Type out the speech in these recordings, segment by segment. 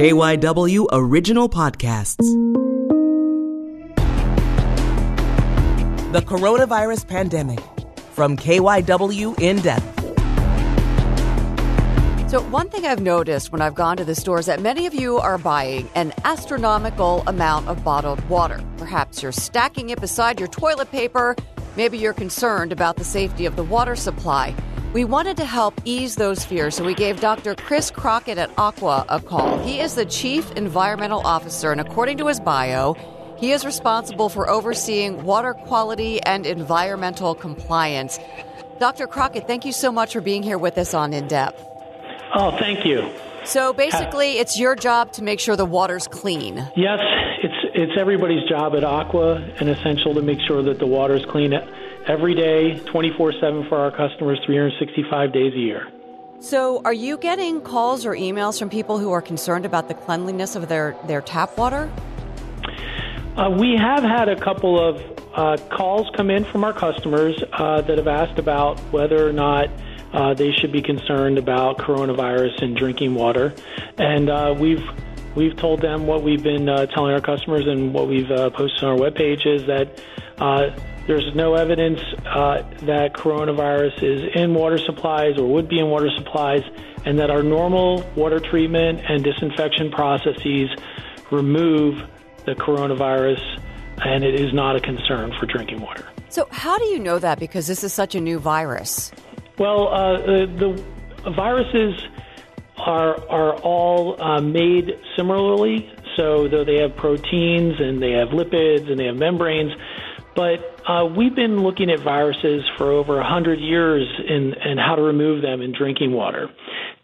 KYW Original Podcasts. The Coronavirus Pandemic from KYW In Depth. So one thing I've noticed when I've gone to the store is that many of you are buying an astronomical amount of bottled water. Perhaps you're stacking it beside your toilet paper. Maybe you're concerned about the safety of the water supply. We wanted to help ease those fears, so we gave Dr. Chris Crockett at Aqua a call. He is the Chief Environmental Officer, and according to his bio, he is responsible for overseeing water quality and environmental compliance. Dr. Crockett, thank you so much for being here with us on In Depth. Oh, thank you. So basically, it's your job to make sure the water's clean. Yes, it's everybody's job at Aqua and essential to make sure that the water's clean every day, 24/7 for our customers, 365 days a year. So are you getting calls or emails from people who are concerned about the cleanliness of their tap water? We have had a couple of calls come in from our customers that have asked about whether or not they should be concerned about coronavirus and drinking water. And we've told them what we've been telling our customers, and what we've posted on our webpage is that there's no evidence that coronavirus is in water supplies or would be in water supplies, and that our normal water treatment and disinfection processes remove the coronavirus, and it is not a concern for drinking water. So how do you know that, because this is such a new virus? Well, the viruses are all made similarly, so though they have proteins and they have lipids and they have membranes, but we've been looking at viruses for over 100 years and how to remove them in drinking water.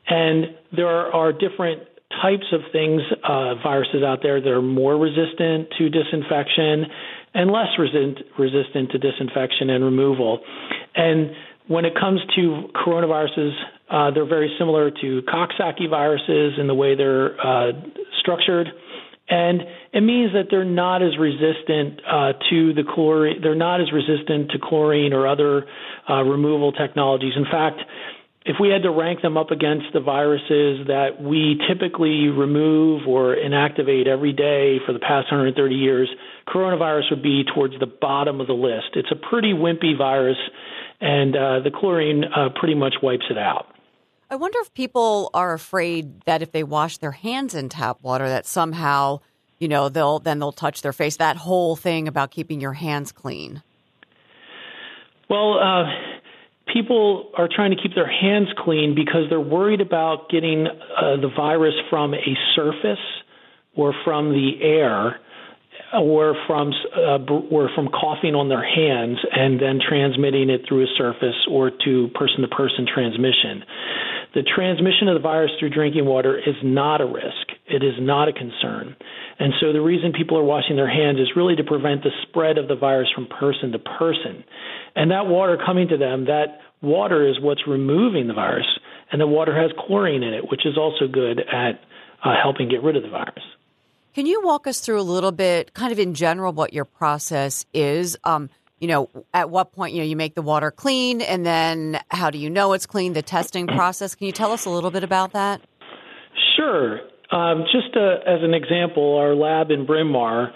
And there are different types of things, viruses out there that are more resistant to disinfection and less resistant to disinfection and removal. And when it comes to coronaviruses, they're very similar to Coxsackie viruses in the way they're structured, and it means that they're not as resistant to the chlorine. They're not as resistant to chlorine or other removal technologies. In fact, if we had to rank them up against the viruses that we typically remove or inactivate every day for the past 130 years, coronavirus would be towards the bottom of the list. It's a pretty wimpy virus, and the chlorine pretty much wipes it out. I wonder if people are afraid that if they wash their hands in tap water, that somehow, you know, they'll touch their face, that whole thing about keeping your hands clean. Well, people are trying to keep their hands clean because they're worried about getting the virus from a surface or from the air or from coughing on their hands and then transmitting it through a surface or to person-to-person transmission. The transmission of the virus through drinking water is not a risk. It is not a concern. And so the reason people are washing their hands is really to prevent the spread of the virus from person to person. And that water coming to them, that water is what's removing the virus. And the water has chlorine in it, which is also good at helping get rid of the virus. Can you walk us through a little bit, kind of in general, what your process is? You know, at what point, you know, you make the water clean, and then how do you know it's clean, the testing process? Can you tell us a little bit about that? Sure. Just as an example, our lab in Bryn Mawr,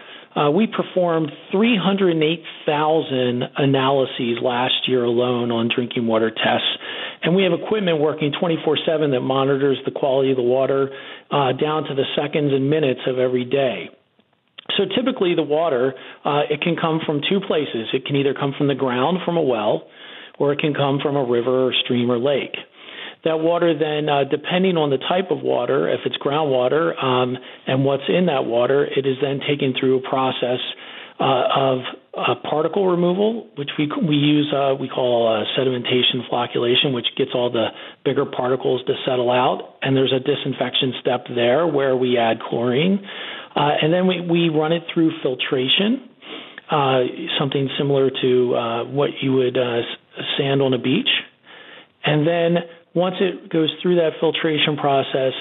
we performed 308,000 analyses last year alone on drinking water tests. And we have equipment working 24/7 that monitors the quality of the water down to the seconds and minutes of every day. So typically the water, it can come from two places. It can either come from the ground, from a well, or it can come from a river or stream or lake. That water then, depending on the type of water, if it's groundwater and what's in that water, it is then taken through a process of particle removal, which we use, we call sedimentation flocculation, which gets all the bigger particles to settle out. And there's a disinfection step there where we add chlorine. And then we run it through filtration, something similar to what you would sand on a beach. And then once it goes through that filtration process,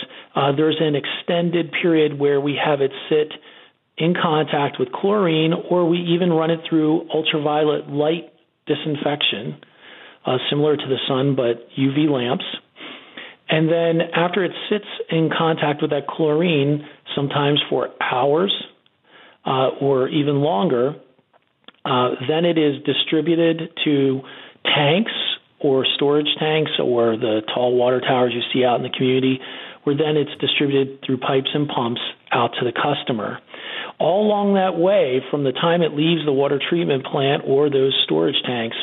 there's an extended period where we have it sit in contact with chlorine, or we even run it through ultraviolet light disinfection, similar to the sun but UV lamps. And then after it sits in contact with that chlorine, sometimes for hours or even longer, then it is distributed to tanks or storage tanks or the tall water towers you see out in the community, where then it's distributed through pipes and pumps out to the customer. All along that way, from the time it leaves the water treatment plant or those storage tanks,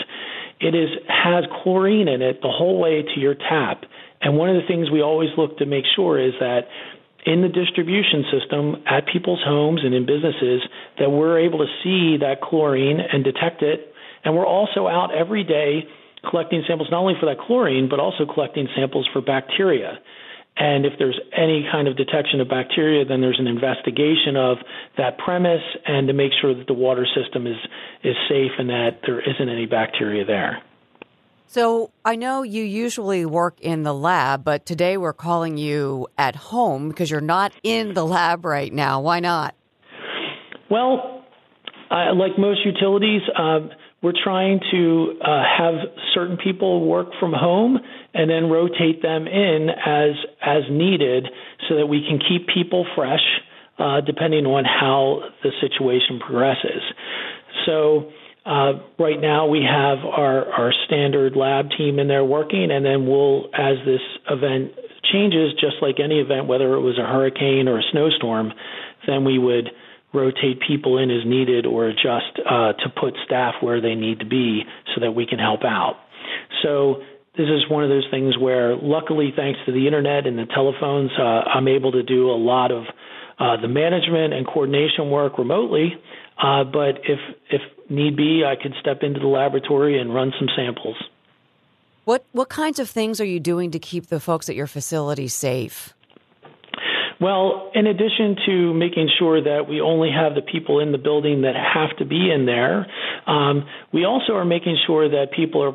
it has chlorine in it the whole way to your tap. And one of the things we always look to make sure is that in the distribution system at people's homes and in businesses, that we're able to see that chlorine and detect it. And we're also out every day collecting samples not only for that chlorine, but also collecting samples for bacteria. And if there's any kind of detection of bacteria, then there's an investigation of that premise and to make sure that the water system is safe and that there isn't any bacteria there. So I know you usually work in the lab, but today we're calling you at home because you're not in the lab right now. Why not? Well, like most utilities, we're trying to have certain people work from home and then rotate them in as needed so that we can keep people fresh depending on how the situation progresses. So right now we have our standard lab team in there working, and then we'll, as this event changes, just like any event, whether it was a hurricane or a snowstorm, then we would rotate people in as needed or adjust to put staff where they need to be so that we can help out. So this is one of those things where, luckily, thanks to the internet and the telephones, I'm able to do a lot of the management and coordination work remotely. But if need be, I could step into the laboratory and run some samples. What kinds of things are you doing to keep the folks at your facility safe? Well, in addition to making sure that we only have the people in the building that have to be in there, we also are making sure that people are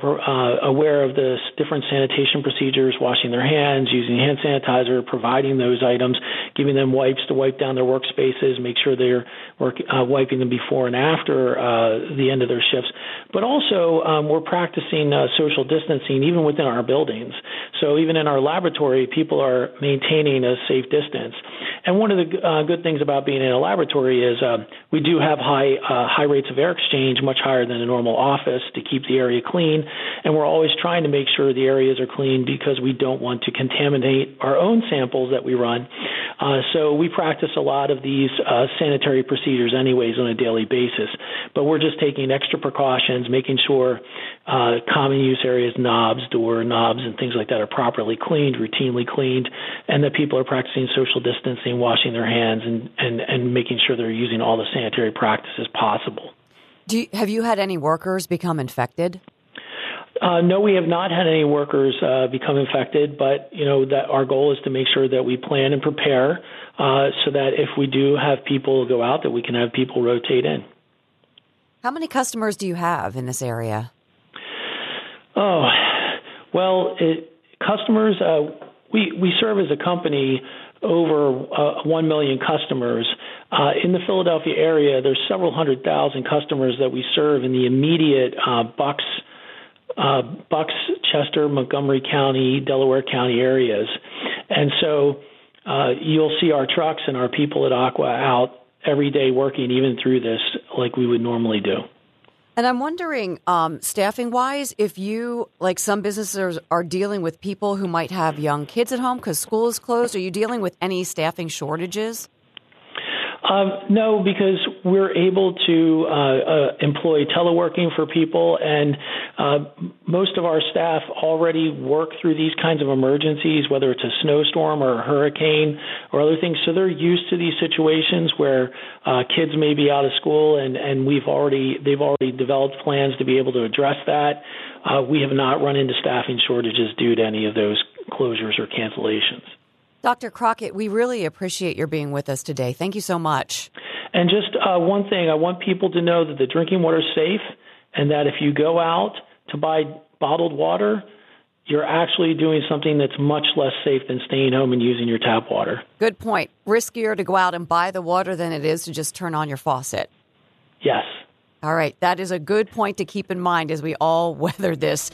aware of the different sanitation procedures, washing their hands, using hand sanitizer, providing those items, giving them wipes to wipe down their workspaces, make sure they're wiping them before and after the end of their shifts. But also, we're practicing social distancing even within our buildings. So even in our laboratory, people are maintaining a safe distance. And one of the good things about being in a laboratory is we do have high rates of air exchange, much higher than a normal office, to keep the area clean. And we're always trying to make sure the areas are clean because we don't want to contaminate our own samples that we run. So we practice a lot of these sanitary procedures anyways on a daily basis. But we're just taking extra precautions, making sure common use areas, knobs, door knobs, and things like that are properly cleaned, routinely cleaned, and that people are practicing social distancing, washing their hands, and making sure they're using all the sanitary practices possible. Have you had any workers become infected? No, we have not had any workers become infected, but you know that our goal is to make sure that we plan and prepare so that if we do have people go out, that we can have people rotate in. How many customers do you have in this area? Oh, well, customers, we serve as a company over 1 million customers. In the Philadelphia area, there's several 100,000 customers that we serve in the immediate Bucks, Chester, Montgomery County, Delaware County areas. And so you'll see our trucks and our people at Aqua out every day working even through this like we would normally do. And I'm wondering, staffing-wise, if you, like some businesses, are dealing with people who might have young kids at home because school is closed, are you dealing with any staffing shortages? No, because we're able to employ teleworking for people, and most of our staff already work through these kinds of emergencies, whether it's a snowstorm or a hurricane or other things. So they're used to these situations where kids may be out of school, and they've already developed plans to be able to address that. We have not run into staffing shortages due to any of those closures or cancellations. Dr. Crockett, we really appreciate your being with us today. Thank you so much. And just one thing, I want people to know that the drinking water is safe and that if you go out to buy bottled water, you're actually doing something that's much less safe than staying home and using your tap water. Good point. Riskier to go out and buy the water than it is to just turn on your faucet. Yes. All right. That is a good point to keep in mind as we all weather this.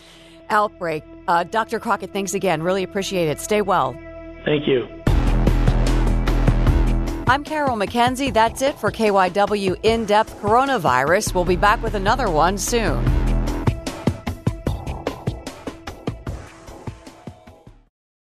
outbreak. Dr. Crockett, thanks again. Really appreciate it. Stay well. Thank you. I'm Carol McKenzie. That's it for KYW In Depth Coronavirus. We'll be back with another one soon.